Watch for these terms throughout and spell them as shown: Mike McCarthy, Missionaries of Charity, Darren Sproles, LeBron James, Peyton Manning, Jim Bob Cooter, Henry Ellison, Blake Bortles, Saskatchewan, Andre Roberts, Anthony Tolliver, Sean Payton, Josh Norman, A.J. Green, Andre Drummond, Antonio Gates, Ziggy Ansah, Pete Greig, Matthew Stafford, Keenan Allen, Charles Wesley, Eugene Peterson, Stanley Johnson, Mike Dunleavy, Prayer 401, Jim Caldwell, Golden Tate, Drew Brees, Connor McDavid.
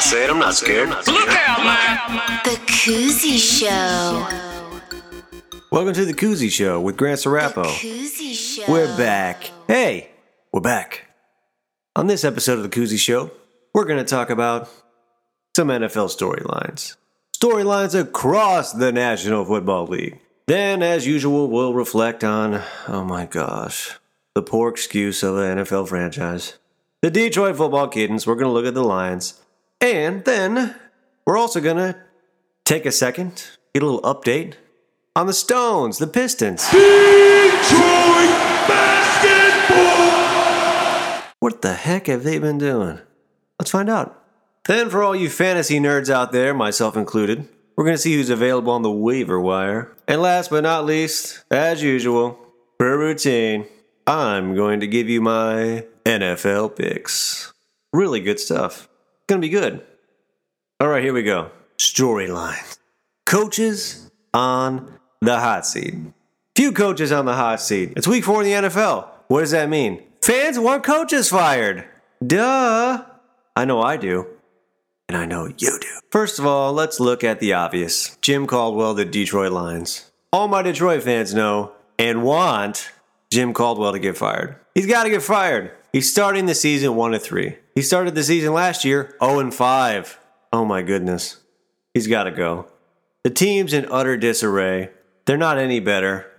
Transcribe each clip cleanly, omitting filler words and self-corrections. I said I'm not scared. Look out, man. The Koozie Show. Welcome to The Koozie Show with Grant Sarapo. The Koozie Show. We're back. Hey, we're back. On this episode of The Koozie Show, we're going to talk about some NFL storylines. Storylines across the National Football League. Then, as usual, we'll reflect on, oh my gosh, the poor excuse of the NFL franchise. The Detroit football kittens, we're going to look at the Lions. And then, we're also going to take a second, get a little update on the Stones, the Pistons. Detroit basketball! What the heck have they been doing? Let's find out. Then, for all you fantasy nerds out there, myself included, we're going to see who's available on the waiver wire. And last but not least, as usual, per routine, I'm going to give you my NFL picks. Really good stuff. Gonna be good. All right, here we go. Storyline. Coaches on the hot seat. Few coaches on the hot seat. It's week 4 in the NFL. What does that mean? Fans want coaches fired. Duh. I know I do. And I know you do. First of all, let's look at the obvious. Jim Caldwell, the Detroit Lions. All my Detroit fans know and want Jim Caldwell to get fired. He's got to get fired. He's starting the season 1-3. He started the season last year 0-5. Oh my goodness. He's got to go. The team's in utter disarray. They're not any better.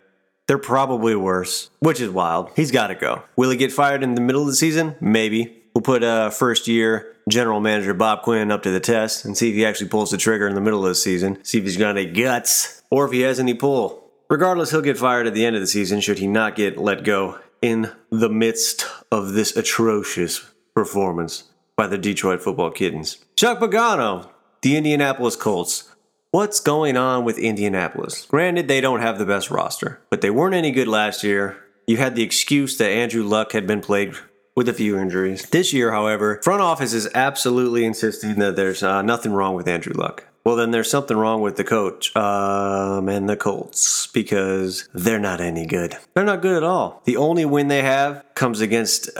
They're probably worse, which is wild. He's got to go. Will he get fired in the middle of the season? Maybe. We'll put first-year general manager Bob Quinn up to the test and see if he actually pulls the trigger in the middle of the season. See if he's got any guts or if he has any pull. Regardless, he'll get fired at the end of the season should he not get let go in the midst of this atrocious performance by the Detroit football kittens. Chuck Pagano, the Indianapolis Colts. What's going on with Indianapolis? Granted, they don't have the best roster, but they weren't any good last year. You had the excuse that Andrew Luck had been plagued with a few injuries. This year, however, front office is absolutely insisting that there's nothing wrong with Andrew Luck. Well, then there's something wrong with the coach and the Colts because they're not any good. They're not good at all. The only win they have comes against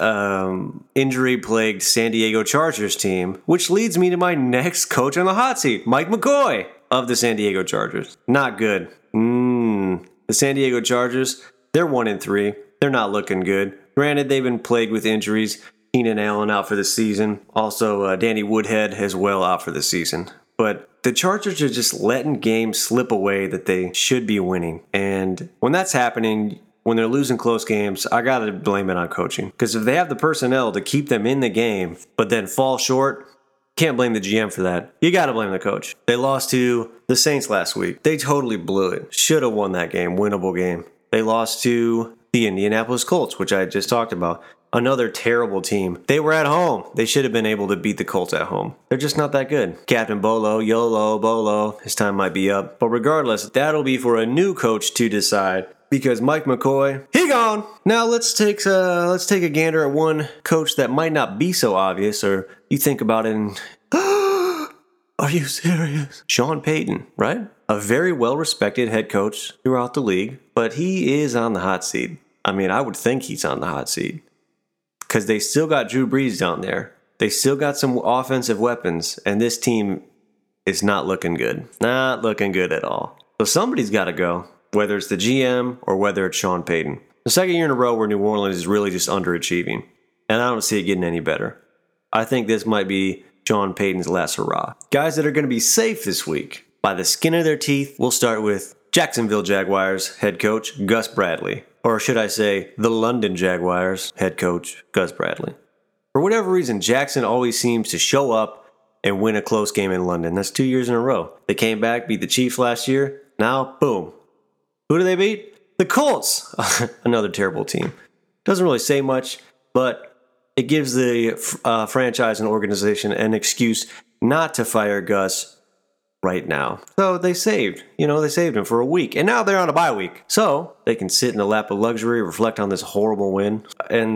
injury-plagued San Diego Chargers team, which leads me to my next coach on the hot seat, Mike McCoy of the San Diego Chargers. Not good. The San Diego Chargers, they're 1-3. They're not looking good. Granted, they've been plagued with injuries. Keenan Allen out for the season. Also, Danny Woodhead as well out for the season. But the Chargers are just letting games slip away that they should be winning. And when that's happening, when they're losing close games, I got to blame it on coaching. Because if they have the personnel to keep them in the game, but then fall short, can't blame the GM for that. You got to blame the coach. They lost to the Saints last week. They totally blew it. Should have won that game. Winnable game. They lost to the Indianapolis Colts, which I just talked about. Another terrible team. They were at home. They should have been able to beat the Colts at home. They're just not that good. Captain Bolo, YOLO, Bolo, his time might be up. But regardless, that'll be for a new coach to decide because Mike McCoy, he gone. Now let's take a gander at one coach that might not be so obvious or you think about it and are you serious? Sean Payton, right? A very well-respected head coach throughout the league, but he is on the hot seat. I mean, I would think he's on the hot seat. Because they still got Drew Brees down there. They still got some offensive weapons. And this team is not looking good. Not looking good at all. So somebody's got to go. Whether it's the GM or whether it's Sean Payton. The second year in a row where New Orleans is really just underachieving. And I don't see it getting any better. I think this might be Sean Payton's last hurrah. Guys that are going to be safe this week. By the skin of their teeth, we'll start with Jacksonville Jaguars head coach Gus Bradley. Or should I say, the London Jaguars head coach, Gus Bradley. For whatever reason, Jackson always seems to show up and win a close game in London. That's 2 years in a row. They came back, beat the Chiefs last year. Now, boom. Who do they beat? The Colts. Another terrible team. Doesn't really say much, but it gives the franchise and organization an excuse not to fire Gus right now. So they saved. They saved him for a week. And now they're on a bye week. So they can sit in the lap of luxury, reflect on this horrible win, and,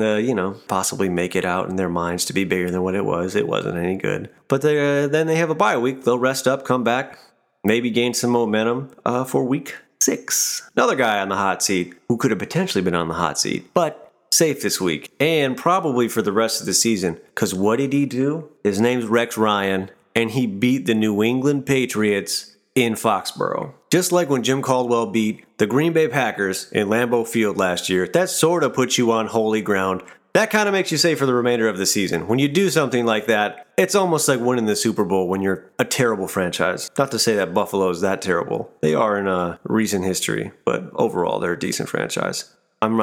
possibly make it out in their minds to be bigger than what it was. It wasn't any good. But then they have a bye week. They'll rest up, come back, maybe gain some momentum for week 6. Another guy on the hot seat who could have potentially been on the hot seat, but safe this week and probably for the rest of the season. Because what did he do? His name's Rex Ryan. and he beat the New England Patriots in Foxborough. Just like when Jim Caldwell beat the Green Bay Packers in Lambeau Field last year, that sort of puts you on holy ground. That kind of makes you safe for the remainder of the season. When you do something like that, it's almost like winning the Super Bowl when you're a terrible franchise. Not to say that Buffalo is that terrible. They are in recent history, but overall, they're a decent franchise. I'm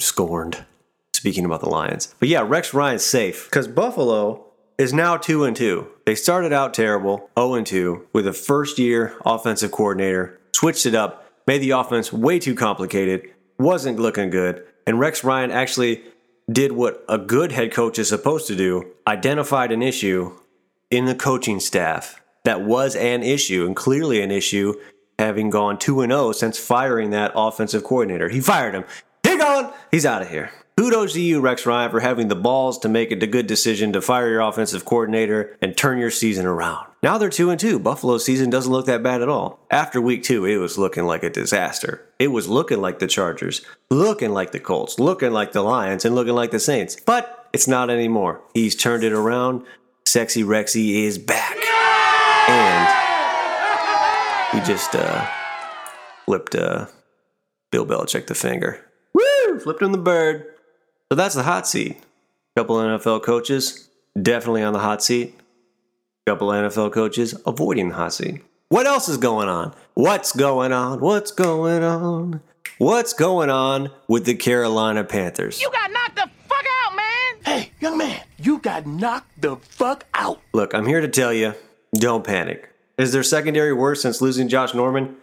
scorned. Speaking about the Lions. But yeah, Rex Ryan's safe because Buffalo is now 2-2. They started out terrible, 0-2, with a first-year offensive coordinator, switched it up, made the offense way too complicated, wasn't looking good. And Rex Ryan actually did what a good head coach is supposed to do, identified an issue in the coaching staff that was an issue, and clearly an issue, having gone 2-0 since firing that offensive coordinator. He fired him. He's gone. He's out of here. Kudos to you, Rex Ryan, for having the balls to make it a good decision to fire your offensive coordinator and turn your season around. Now they're 2-2. Buffalo's season doesn't look that bad at all. After week 2, it was looking like a disaster. It was looking like the Chargers, looking like the Colts, looking like the Lions, and looking like the Saints. But it's not anymore. He's turned it around. Sexy Rexy is back. And he just flipped Bill Belichick the finger. Woo! Flipped him the bird. So that's the hot seat. Couple NFL coaches definitely on the hot seat. Couple NFL coaches avoiding the hot seat. What else is going on? What's going on? What's going on? What's going on with the Carolina Panthers? You got knocked the fuck out, man! Hey, young man, you got knocked the fuck out. Look, I'm here to tell you, don't panic. Is their secondary worse since losing Josh Norman?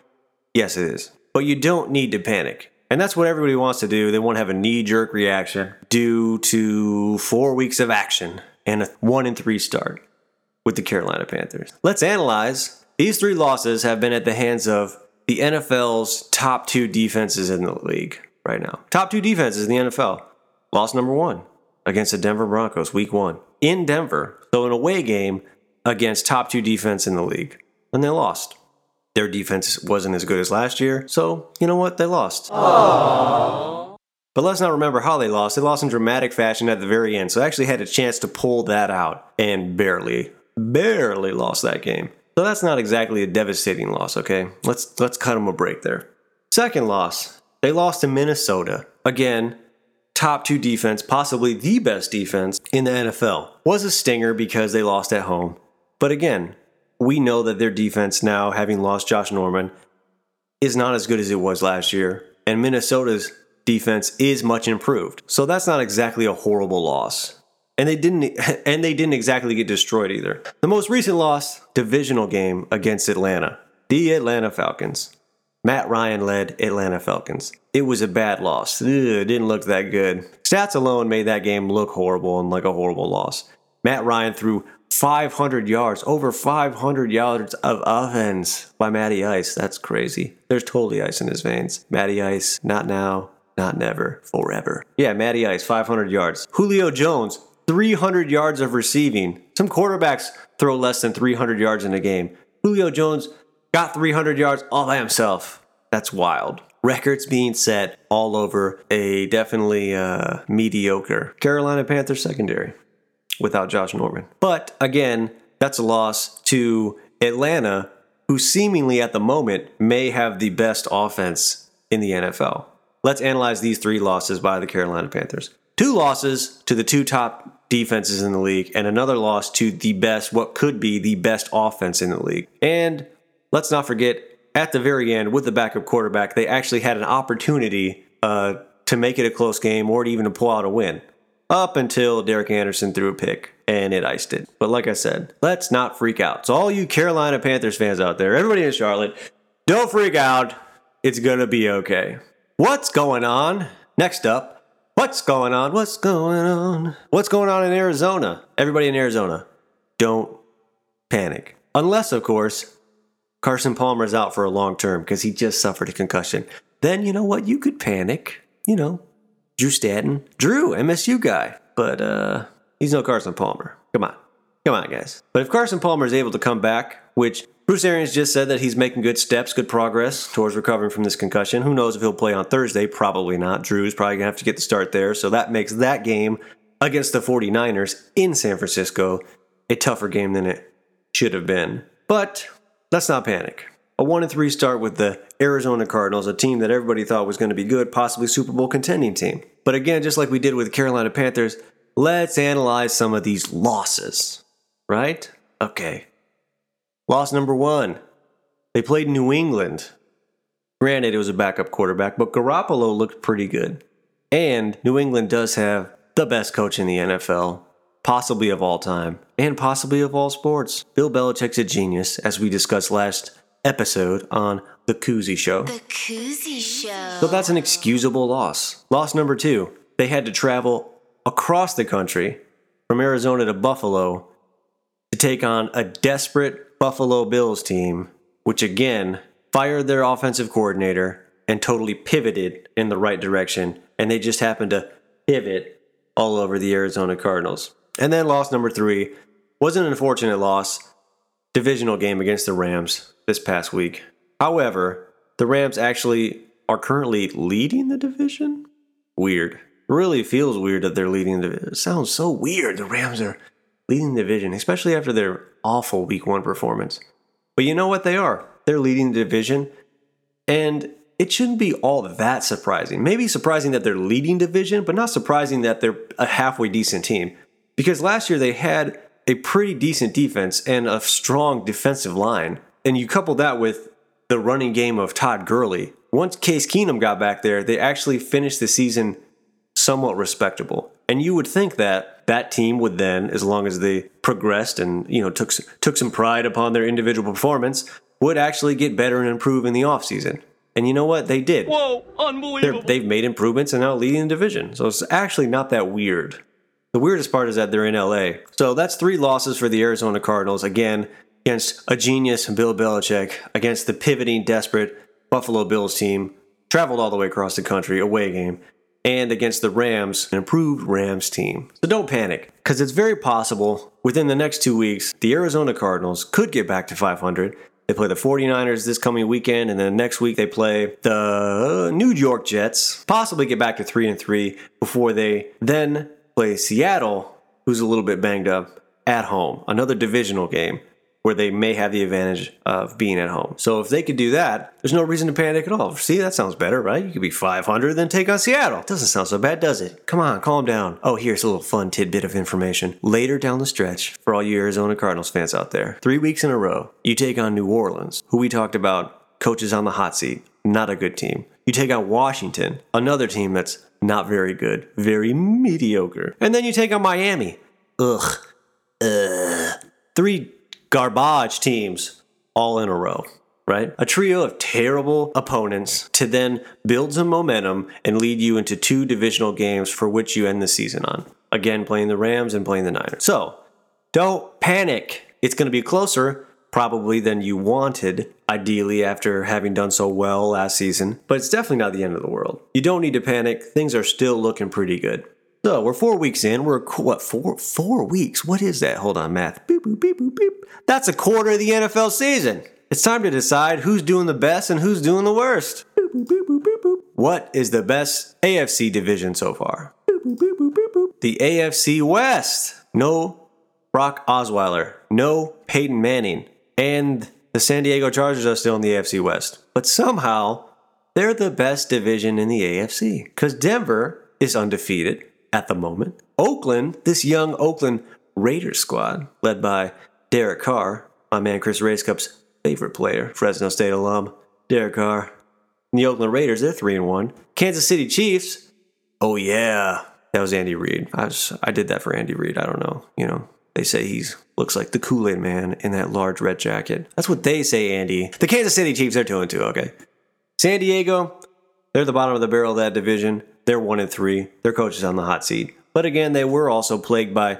Yes, it is. But you don't need to panic. And that's what everybody wants to do. They want to have a knee-jerk reaction due to 4 weeks of action and a 1-3 start with the Carolina Panthers. Let's analyze. These three losses have been at the hands of the NFL's top two defenses in the league right now. Top two defenses in the NFL. Loss number 1 against the Denver Broncos, week 1. In Denver, so an away game against top two defense in the league. And they lost. Their defense wasn't as good as last year, so you know what? They lost. Aww. But let's not remember how they lost. They lost in dramatic fashion at the very end, so I actually had a chance to pull that out and barely lost that game. So that's not exactly a devastating loss, okay? Let's cut them a break there. Second loss, they lost to Minnesota. Again, top two defense, possibly the best defense in the NFL. Was a stinger because they lost at home, but again, we know that their defense now, having lost Josh Norman, is not as good as it was last year. And Minnesota's defense is much improved. So that's not exactly a horrible loss. And they didn't exactly get destroyed either. The most recent loss, divisional game against Atlanta. The Atlanta Falcons. Matt Ryan led Atlanta Falcons. It was a bad loss. It didn't look that good. Stats alone made that game look horrible and like a horrible loss. Matt Ryan threw 500 yards, over 500 yards of ovens by Matty Ice. That's crazy. There's totally ice in his veins. Matty Ice, not now, not never, forever. Yeah, Matty Ice, 500 yards. Julio Jones, 300 yards of receiving. Some quarterbacks throw less than 300 yards in a game. Julio Jones got 300 yards all by himself. That's wild. Records being set all over a definitely mediocre Carolina Panthers secondary without Josh Norman. But again, that's a loss to Atlanta, who seemingly at the moment may have the best offense in the NFL. Let's analyze these three losses by the Carolina Panthers. 2 losses to the 2 top defenses in the league, and another loss to the best, what could be the best offense in the league. And let's not forget, at the very end, with the backup quarterback, they actually had an opportunity to make it a close game or even to pull out a win, up until Derek Anderson threw a pick, and it iced it. But like I said, let's not freak out. So all you Carolina Panthers fans out there, everybody in Charlotte, don't freak out. It's going to be okay. What's going on? Next up, what's going on? What's going on? What's going on in Arizona? Everybody in Arizona, don't panic. Unless, of course, Carson Palmer is out for a long term because he just suffered a concussion. Then, you know what? You could panic, you know. Drew Stanton. Drew, MSU guy. But he's no Carson Palmer. Come on, guys. But if Carson Palmer is able to come back, which Bruce Arians just said that he's making good steps, good progress towards recovering from this concussion. Who knows if he'll play on Thursday? Probably not. Drew's probably going to have to get the start there. So that makes that game against the 49ers in San Francisco a tougher game than it should have been. But let's not panic. A 1-3 start with the Arizona Cardinals, a team that everybody thought was going to be good, possibly Super Bowl contending team. But again, just like we did with the Carolina Panthers, let's analyze some of these losses, right? Okay. Loss number one, they played New England. Granted, it was a backup quarterback, but Garoppolo looked pretty good. And New England does have the best coach in the NFL, possibly of all time, and possibly of all sports. Bill Belichick's a genius, as we discussed last episode on The Koozie Show. The Koozie Show. So that's an excusable loss. Loss number two, they had to travel across the country from Arizona to Buffalo to take on a desperate Buffalo Bills team, which again fired their offensive coordinator and totally pivoted in the right direction. And they just happened to pivot all over the Arizona Cardinals. And then loss number three was an unfortunate loss, divisional game against the Rams this past week. However, the Rams actually are currently leading the division. Weird. Really feels weird that they're leading the division. It sounds so weird. The Rams are leading the division, especially after their awful week one performance. But you know what they are? They're leading the division. And it shouldn't be all that surprising. Maybe surprising that they're leading division, but not surprising that they're a halfway decent team. Because last year they had a pretty decent defense and a strong defensive line. And you couple that with the running game of Todd Gurley. Once Case Keenum got back there, they actually finished the season somewhat respectable. And you would think that that team would then, as long as they progressed and, you know, took some pride upon their individual performance, would actually get better and improve in the offseason. And you know what? They did. Whoa, unbelievable. They've made improvements and now leading the division. So it's actually not that weird. The weirdest part is that they're in LA. So that's three losses for the Arizona Cardinals. Again, against a genius Bill Belichick, against the pivoting, desperate Buffalo Bills team, traveled all the way across the country, away game, and against the Rams, an improved Rams team. So don't panic, because it's very possible within the next 2 weeks, the Arizona Cardinals could get back to 500. They play the 49ers this coming weekend, and then next week they play the New York Jets, possibly get back to 3-3 before they then play Seattle, who's a little bit banged up, at home. Another divisional game where they may have the advantage of being at home. So if they could do that, there's no reason to panic at all. See, that sounds better, right? You could be 500, then take on Seattle. Doesn't sound so bad, does it? Come on, calm down. Oh, here's a little fun tidbit of information. Later down the stretch, for all you Arizona Cardinals fans out there, 3 weeks in a row, you take on New Orleans, who we talked about, coaches on the hot seat, not a good team. You take on Washington, another team that's not very good, very mediocre. And then you take on Miami. Three garbage teams all in a row, right? A trio of terrible opponents to then build some momentum and lead you into two divisional games for which you end the season on. Again, playing the Rams and playing the Niners. So don't panic. It's going to be closer probably than you wanted, ideally, after having done so well last season. But it's definitely not the end of the world. You don't need to panic. Things are still looking pretty good. So we're 4 weeks in. We're what? Four weeks? What is that? Hold on, math. Beep, boop, beep, boop, beep. That's a quarter of the NFL season. It's time to decide who's doing the best and who's doing the worst. Beep, boop, beep, boop, beep, boop. What is the best AFC division so far? Beep, boop, beep, boop, beep, boop. The AFC West. No Brock Osweiler. No Peyton Manning. And the San Diego Chargers are still in the AFC West. But somehow, they're the best division in the AFC. Because Denver is undefeated at the moment. Oakland, this young Oakland Raiders squad, led by Derek Carr, my man Chris Racecup's favorite player, Fresno State alum, Derek Carr. And the Oakland Raiders, they're 3-1. Kansas City Chiefs, oh yeah, that was Andy Reid. I did that for Andy Reid, I don't know. You know, they say he looks like the Kool-Aid man in that large red jacket. That's what they say, Andy. The Kansas City Chiefs, they're 2-2, okay. San Diego, they're the bottom of the barrel of that division. They're 1-3. Their coach is on the hot seat. But again, they were also plagued by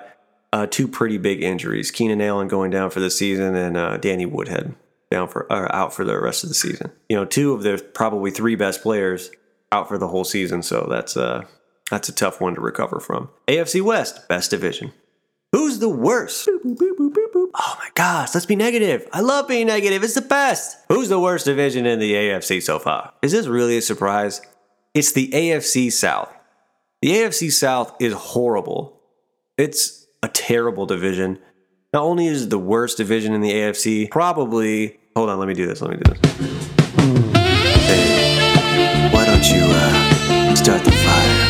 two pretty big injuries. Keenan Allen going down for the season and Danny Woodhead out for the rest of the season. You know, two of their probably three best players out for the whole season. So that's a tough one to recover from. AFC West, best division. Who's the worst? Boop, boop, boop, boop, boop, boop. Oh my gosh, let's be negative. I love being negative. It's the best. Who's the worst division in the AFC so far? Is this really a surprise? It's the AFC South. The AFC South is horrible. It's a terrible division. Not only is it the worst division in the AFC, probably... Hold on, let me do this. Hey, why don't you start the fire?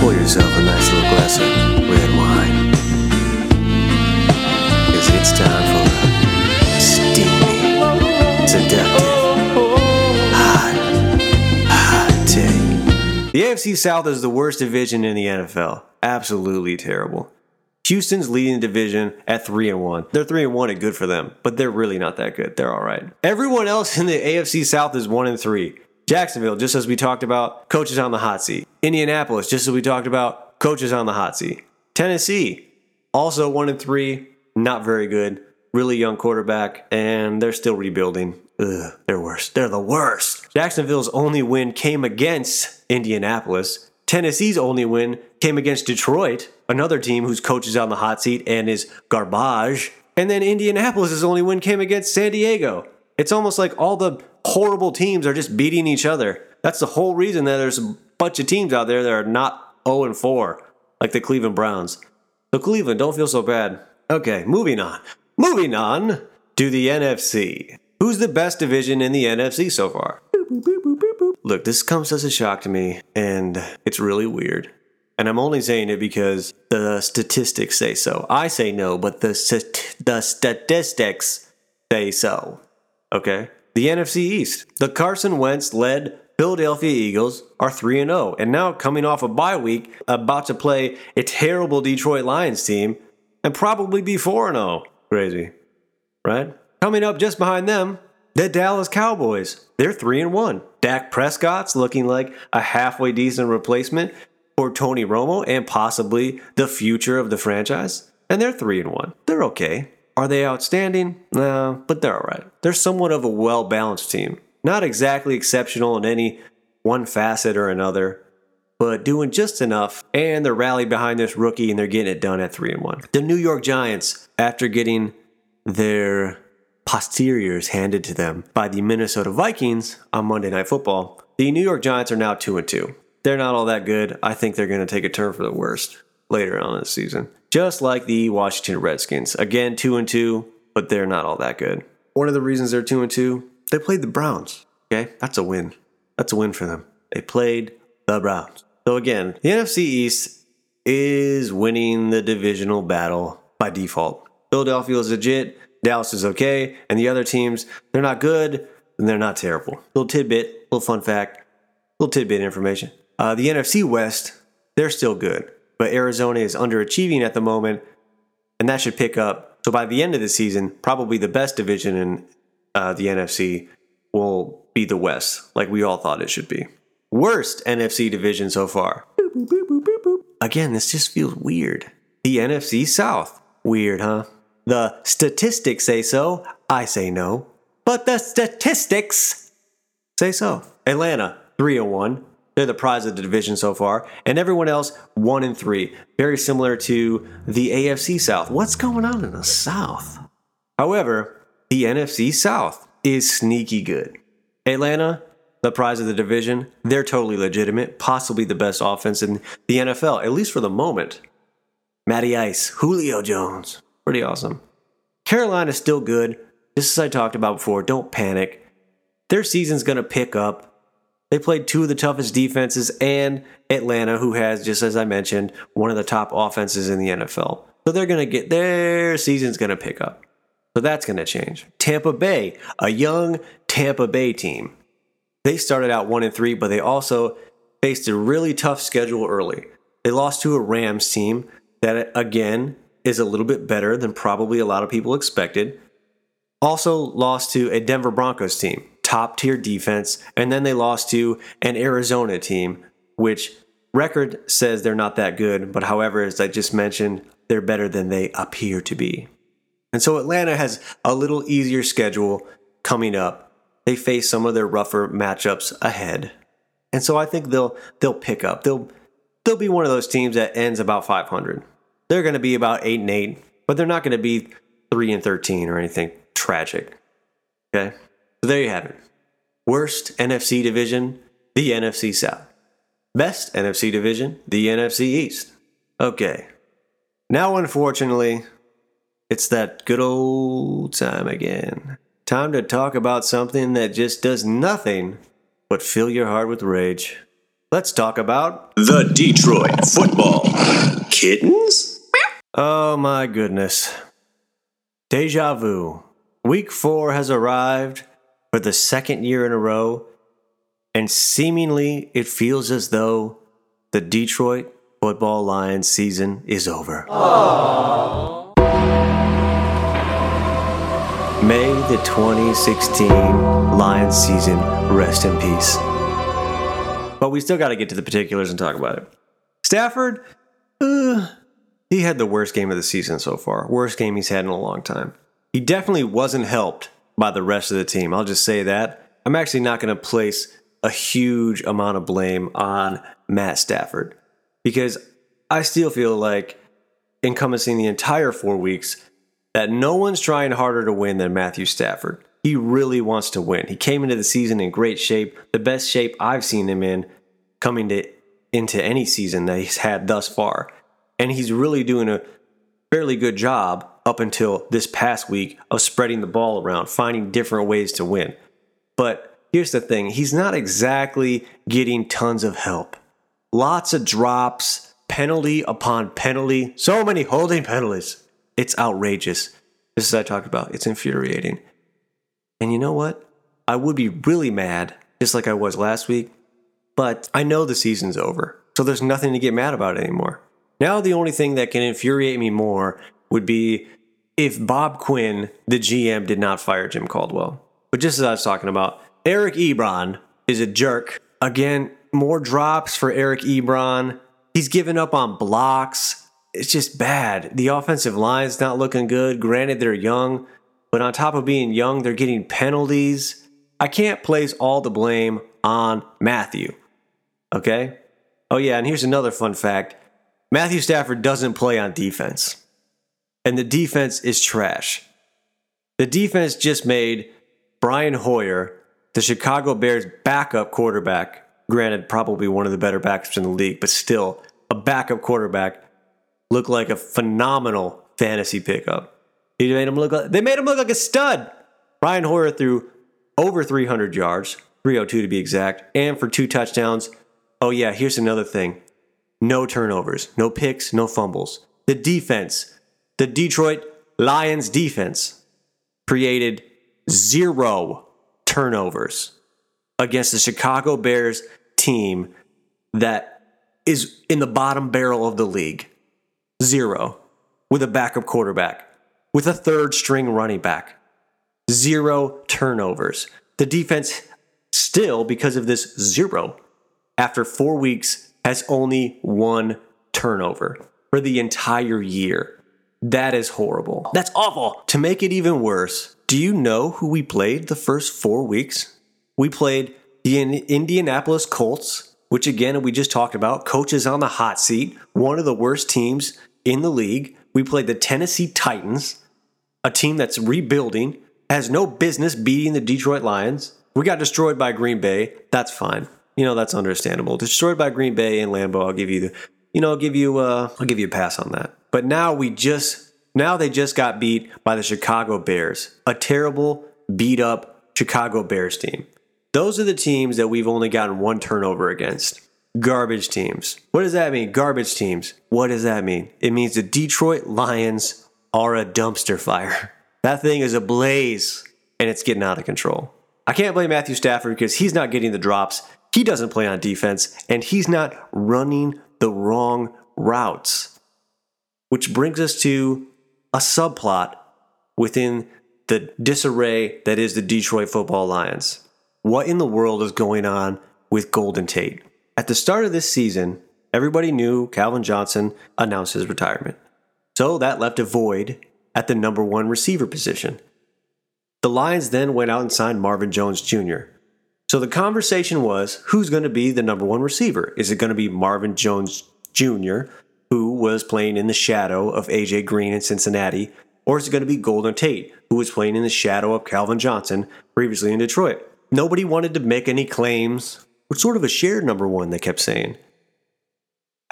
Pour yourself a nice little glass of red wine. Because it's time for a steamy, seductive, hot take. The AFC South is the worst division in the NFL. Absolutely terrible. Houston's leading the division at 3-1. They're 3-1 and good for them, but they're really not that good. They're all right. Everyone else in the AFC South is 1-3. Jacksonville, just as we talked about, coaches on the hot seat. Indianapolis, just as we talked about, coaches on the hot seat. Tennessee, also 1-3, not very good. Really young quarterback, and they're still rebuilding. Ugh, they're worse. They're the worst. Jacksonville's only win came against Indianapolis. Tennessee's only win came against Detroit, another team whose coach is on the hot seat and is garbage. And then Indianapolis' only win came against San Diego. It's almost like all the horrible teams are just beating each other. That's the whole reason that there's a bunch of teams out there that are not 0-4, like the Cleveland Browns. So Cleveland, don't feel so bad. Okay, moving on to the NFC. Who's the best division in the NFC so far? Look, this comes as a shock to me, and it's really weird. And I'm only saying it because the statistics say so. I say no, but the statistics say so. Okay? The NFC East. The Carson Wentz-led Philadelphia Eagles are 3-0, and now coming off a bye week, about to play a terrible Detroit Lions team, and probably be 4-0. Crazy. Right? Coming up just behind them, the Dallas Cowboys. They're 3-1. Dak Prescott's looking like a halfway decent replacement for Tony Romo and possibly the future of the franchise. And they're 3-1. They're okay. Are they outstanding? No, but they're all right. They're somewhat of a well-balanced team. Not exactly exceptional in any one facet or another, but doing just enough. And they're rallied behind this rookie, and they're getting it done at 3-1. The New York Giants, after getting their posteriors handed to them by the Minnesota Vikings on Monday Night Football. The New York Giants are now 2-2. They're not all that good. I think they're going to take a turn for the worst later on in the season. Just like the Washington Redskins. Again, 2-2, but they're not all that good. One of the reasons they're 2-2, they played the Browns. Okay, that's a win. That's a win for them. They played the Browns. So again, the NFC East is winning the divisional battle by default. Philadelphia is legit. Dallas is okay, and the other teams, they're not good, and they're not terrible. Little tidbit, little fun fact, little tidbit information. The NFC West, they're still good, but Arizona is underachieving at the moment, and that should pick up. So by the end of the season, probably the best division in the NFC will be the West, like we all thought it should be. Worst NFC division so far. Again, this just feels weird. The NFC South. Weird, huh? The statistics say so. I say no. But the statistics say so. Atlanta, 3-1. They're the prize of the division so far. And everyone else, 1-3. Very similar to the AFC South. What's going on in the South? However, the NFC South is sneaky good. Atlanta, the prize of the division. They're totally legitimate. Possibly the best offense in the NFL, at least for the moment. Matty Ice, Julio Jones. Pretty awesome. Carolina's still good. Just as I talked about before, don't panic. Their season's going to pick up. They played two of the toughest defenses and Atlanta, who has, just as I mentioned, one of the top offenses in the NFL. So they're going to get their season's going to pick up. So that's going to change. Tampa Bay, a young Tampa Bay team. They started out 1-3, but they also faced a really tough schedule early. They lost to a Rams team that, again, is a little bit better than probably a lot of people expected. Also lost to a Denver Broncos team, top-tier defense, and then they lost to an Arizona team, which record says they're not that good, but however, as I just mentioned, they're better than they appear to be. And so Atlanta has a little easier schedule coming up. They face some of their rougher matchups ahead. And so I think they'll pick up. They'll be one of those teams that ends about 500. They're going to be about 8-8, but they're not going to be 3-13 or anything tragic. Okay? So there you have it. Worst NFC division, the NFC South. Best NFC division, the NFC East. Okay. Now, unfortunately, it's that good old time again. Time to talk about something that just does nothing but fill your heart with rage. Let's talk about the Detroit Football Kittens. Oh my goodness. Deja vu. Week 4 has arrived for the second year in a row, and seemingly it feels as though the Detroit Football Lions season is over. Aww. May the 2016 Lions season rest in peace. But we still got to get to the particulars and talk about it. Stafford, he had the worst game of the season so far. Worst game he's had in a long time. He definitely wasn't helped by the rest of the team. I'll just say that. I'm actually not going to place a huge amount of blame on Matt Stafford, because I still feel like, encompassing the entire 4 weeks, that no one's trying harder to win than Matthew Stafford. He really wants to win. He came into the season in great shape, the best shape I've seen him in coming into any season that he's had thus far. And he's really doing a fairly good job up until this past week of spreading the ball around, finding different ways to win. But here's the thing. He's not exactly getting tons of help. Lots of drops, penalty upon penalty, so many holding penalties. It's outrageous. This is what I talked about. It's infuriating. And you know what? I would be really mad, just like I was last week, but I know the season's over, so there's nothing to get mad about anymore. Now the only thing that can infuriate me more would be if Bob Quinn, the GM, did not fire Jim Caldwell. But just as I was talking about, Eric Ebron is a jerk. Again, more drops for Eric Ebron. He's given up on blocks. It's just bad. The offensive line's not looking good. Granted, they're young, but on top of being young, they're getting penalties. I can't place all the blame on Matthew, okay? Oh, yeah, and here's another fun fact. Matthew Stafford doesn't play on defense, and the defense is trash. The defense just made Brian Hoyer, the Chicago Bears' backup quarterback, granted, probably one of the better backups in the league, but still a backup quarterback, look like a phenomenal fantasy pickup. They made him look like a stud. Brian Hoyer threw over 300 yards, 302 to be exact, and for 2 touchdowns. Oh yeah, here's another thing. No turnovers, no picks, no fumbles. The defense, the Detroit Lions defense, created 0 turnovers against the Chicago Bears team that is in the bottom barrel of the league. 0 with a backup quarterback, with a third string running back. 0 turnovers. The defense still, because of this 0, after 4 weeks, has only 1 turnover for the entire year. That is horrible. That's awful. To make it even worse, do you know who we played the first 4 weeks? We played the Indianapolis Colts, which again, we just talked about. Coach is on the hot seat. One of the worst teams in the league. We played the Tennessee Titans, a team that's rebuilding, has no business beating the Detroit Lions. We got destroyed by Green Bay. That's fine. You know, that's understandable. Destroyed by Green Bay and Lambeau. I'll give you a pass on that. But now they just got beat by the Chicago Bears, a terrible, beat up Chicago Bears team. Those are the teams that we've only gotten 1 turnover against. Garbage teams. What does that mean? Garbage teams. What does that mean? It means the Detroit Lions are a dumpster fire. That thing is ablaze, and it's getting out of control. I can't blame Matthew Stafford because he's not getting the drops, he doesn't play on defense, and he's not running the wrong routes. Which brings us to a subplot within the disarray that is the Detroit Football Lions. What in the world is going on with Golden Tate? At the start of this season, everybody knew Calvin Johnson announced his retirement. So that left a void at the number 1 receiver position. The Lions then went out and signed Marvin Jones Jr. So the conversation was, who's going to be the number 1 receiver? Is it going to be Marvin Jones Jr., who was playing in the shadow of A.J. Green in Cincinnati? Or is it going to be Golden Tate, who was playing in the shadow of Calvin Johnson, previously in Detroit? Nobody wanted to make any claims. It's sort of a shared number 1, they kept saying.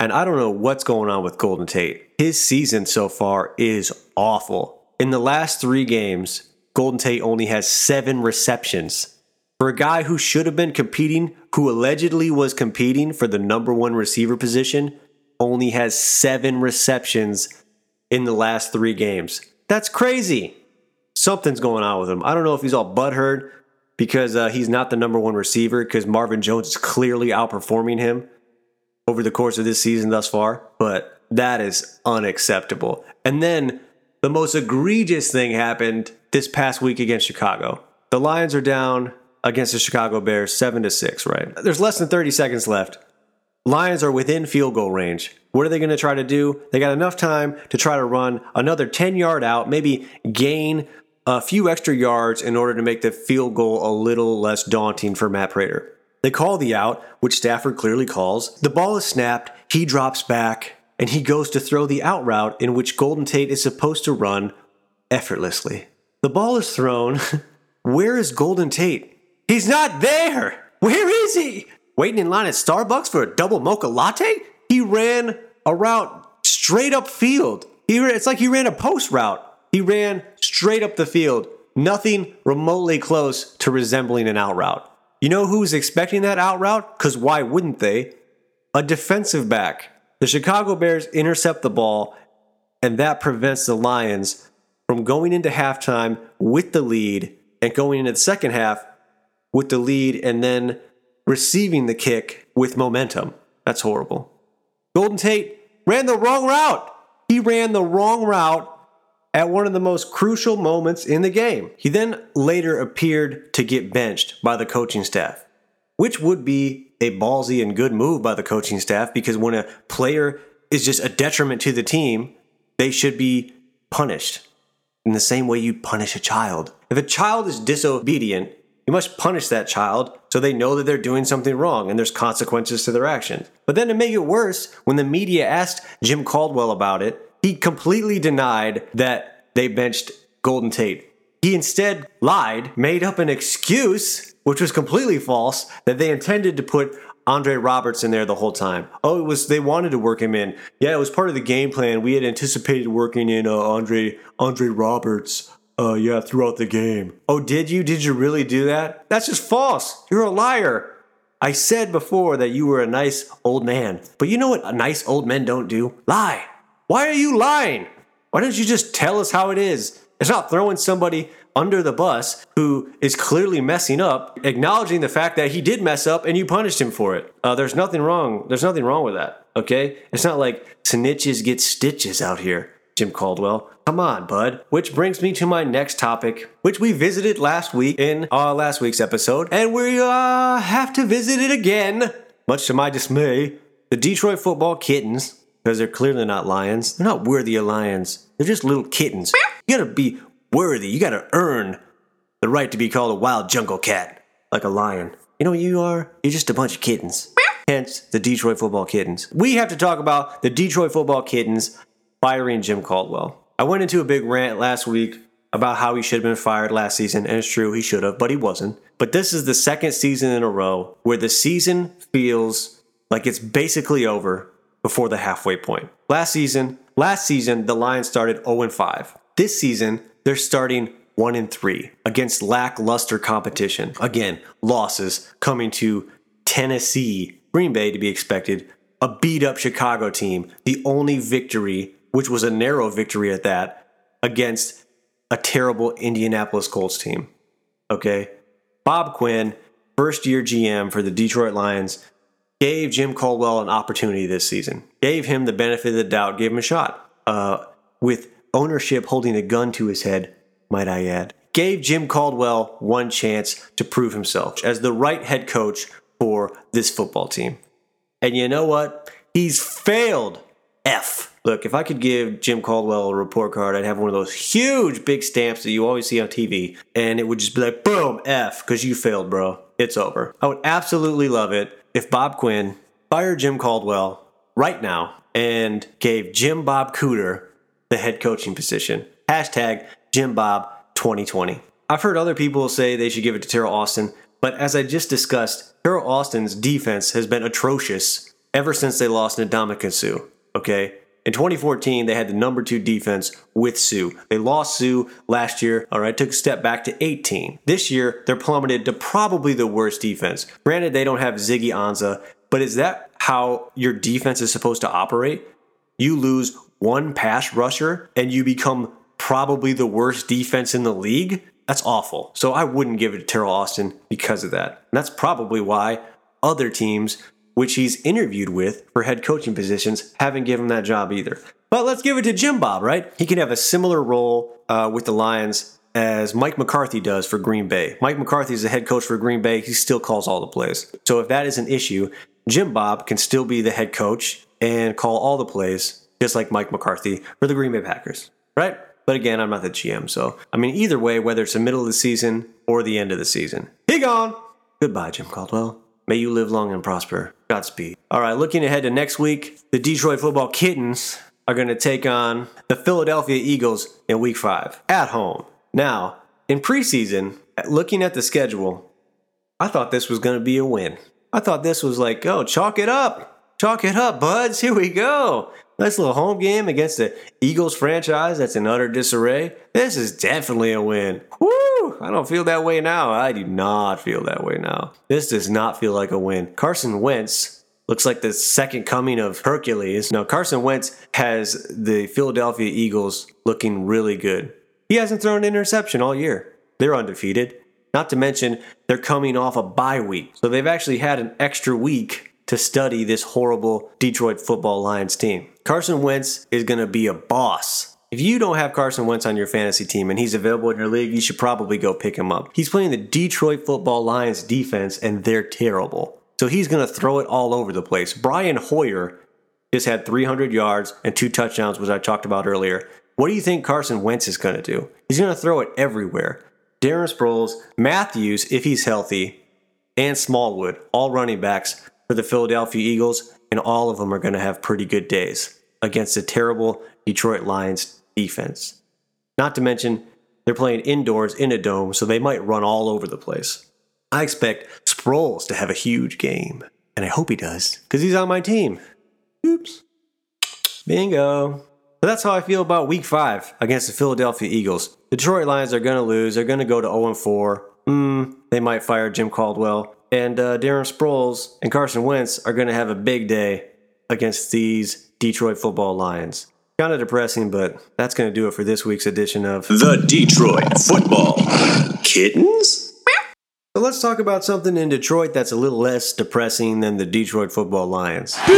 And I don't know what's going on with Golden Tate. His season so far is awful. In the last three games, Golden Tate only has 7 receptions. For a guy who should have been competing, who allegedly was competing for the number one receiver position, only has 7 receptions in the last 3 games. That's crazy. Something's going on with him. I don't know if he's all butthurt because he's not the number one receiver, because Marvin Jones is clearly outperforming him over the course of this season thus far, but that is unacceptable. And then the most egregious thing happened this past week against Chicago. The Lions are down against the Chicago Bears 7-6, right? There's less than 30 seconds left. Lions are within field goal range. What are they going to try to do? They got enough time to try to run another 10-yard out, maybe gain a few extra yards in order to make the field goal a little less daunting for Matt Prater. They call the out, which Stafford clearly calls. The ball is snapped, he drops back, and he goes to throw the out route in which Golden Tate is supposed to run effortlessly. The ball is thrown. Where is Golden Tate? He's not there! Where is he? Waiting in line at Starbucks for a double mocha latte? He ran a route straight up field. It's like he ran a post route. He ran straight up the field. Nothing remotely close to resembling an out route. You know who was expecting that out route? Because why wouldn't they? A defensive back. The Chicago Bears intercept the ball, and that prevents the Lions from going into halftime with the lead and going into the second half with the lead and then receiving the kick with momentum. That's horrible. Golden Tate ran the wrong route. He ran the wrong route at one of the most crucial moments in the game. He then later appeared to get benched by the coaching staff, which would be a ballsy and good move by the coaching staff, because when a player is just a detriment to the team, they should be punished in the same way you punish a child. If a child is disobedient, you must punish that child so they know that they're doing something wrong and there's consequences to their actions. But then to make it worse, when the media asked Jim Caldwell about it, he completely denied that they benched Golden Tate. He instead lied, made up an excuse, which was completely false, that they intended to put Andre Roberts in there the whole time. Oh, they wanted to work him in. Yeah, it was part of the game plan. We had anticipated working in Andre Roberts. Throughout the game. Oh, did you? Did you really do that? That's just false. You're a liar. I said before that you were a nice old man, but you know what nice old men don't do? Lie. Why are you lying? Why don't you just tell us how it is? It's not throwing somebody under the bus who is clearly messing up, acknowledging the fact that he did mess up and you punished him for it. There's nothing wrong. There's nothing wrong with that, okay? It's not like snitches get stitches out here, Jim Caldwell. Come on, bud. Which brings me to my next topic, which we visited last week in last week's episode, and we have to visit it again, much to my dismay. The Detroit Football Kittens, because they're clearly not lions. They're not worthy of lions. They're just little kittens. You gotta be worthy. You gotta earn the right to be called a wild jungle cat, like a lion. You know what you are? You're just a bunch of kittens. Hence, the Detroit Football Kittens. We have to talk about the Detroit Football Kittens firing Jim Caldwell. I went into a big rant last week about how he should have been fired last season, and it's true, he should have, but he wasn't. But this is the second season in a row where the season feels like it's basically over before the halfway point. Last season, the Lions started 0-5. This season, they're starting 1-3 against lackluster competition. Again, losses coming to Tennessee, Green Bay to be expected, a beat-up Chicago team, the only victory, which was a narrow victory at that, against a terrible Indianapolis Colts team. Okay? Bob Quinn, first-year GM for the Detroit Lions, gave Jim Caldwell an opportunity this season. Gave him the benefit of the doubt, gave him a shot. With ownership holding a gun to his head, might I add. Gave Jim Caldwell one chance to prove himself as the right head coach for this football team. And you know what? He's failed. Look, if I could give Jim Caldwell a report card, I'd have one of those huge big stamps that you always see on TV. And it would just be like, boom, F, because you failed, bro. It's over. I would absolutely love it if Bob Quinn fired Jim Caldwell right now and gave Jim Bob Cooter the head coaching position. Hashtag Jim Bob 2020. I've heard other people say they should give it to Terrell Austin, but as I just discussed, Terrell Austin's defense has been atrocious ever since they lost Ndamukong Suh, okay? In 2014, they had the number 2 defense with Sue. They lost Sue last year, all right, took a step back to 18. This year, they're plummeted to probably the worst defense. Granted, they don't have Ziggy Ansah, but is that how your defense is supposed to operate? You lose one pass rusher and you become probably the worst defense in the league? That's awful. So I wouldn't give it to Terrell Austin because of that. And that's probably why other teams, which he's interviewed with for head coaching positions, haven't given him that job either. But let's give it to Jim Bob, right? He can have a similar role with the Lions as Mike McCarthy does for Green Bay. Mike McCarthy is the head coach for Green Bay. He still calls all the plays. So if that is an issue, Jim Bob can still be the head coach and call all the plays, just like Mike McCarthy for the Green Bay Packers, right? But again, I'm not the GM, so I mean, either way, whether it's the middle of the season or the end of the season, he gone. Goodbye, Jim Caldwell. May you live long and prosper. Godspeed. All right, looking ahead to next week, the Detroit Football Kittens are going to take on the Philadelphia Eagles in Week 5 at home. Now, in preseason, looking at the schedule, I thought this was going to be a win. I thought this was like, oh, chalk it up. Chalk it up, buds. Here we go. Nice little home game against the Eagles franchise that's in utter disarray. This is definitely a win. Woo! I don't feel that way now. I do not feel that way now. This does not feel like a win. Carson Wentz looks like the second coming of Hercules. Now, Carson Wentz has the Philadelphia Eagles looking really good. He hasn't thrown an interception all year. They're undefeated. Not to mention, they're coming off a bye week. So they've actually had an extra week to study this horrible Detroit Football Lions team. Carson Wentz is going to be a boss. If you don't have Carson Wentz on your fantasy team and he's available in your league, you should probably go pick him up. He's playing the Detroit Football Lions defense, and they're terrible. So he's going to throw it all over the place. Brian Hoyer just had 300 yards and 2 touchdowns, which I talked about earlier. What do you think Carson Wentz is going to do? He's going to throw it everywhere. Darren Sproles, Matthews, if he's healthy, and Smallwood, all running backs for the Philadelphia Eagles, and all of them are going to have pretty good days against a terrible Detroit Lions defense. Not to mention, they're playing indoors in a dome, so they might run all over the place. I expect Sproles to have a huge game, and I hope he does, because he's on my team. Oops. Bingo. But that's how I feel about Week 5 against the Philadelphia Eagles. The Detroit Lions are going to lose. They're going to go to 0-4. They might fire Jim Caldwell. And Darren Sproles and Carson Wentz are going to have a big day against these Detroit Football Lions. Kind of depressing, but that's going to do it for this week's edition of The Detroit Football Kittens. So let's talk about something in Detroit that's a little less depressing than the Detroit Football Lions. Detroit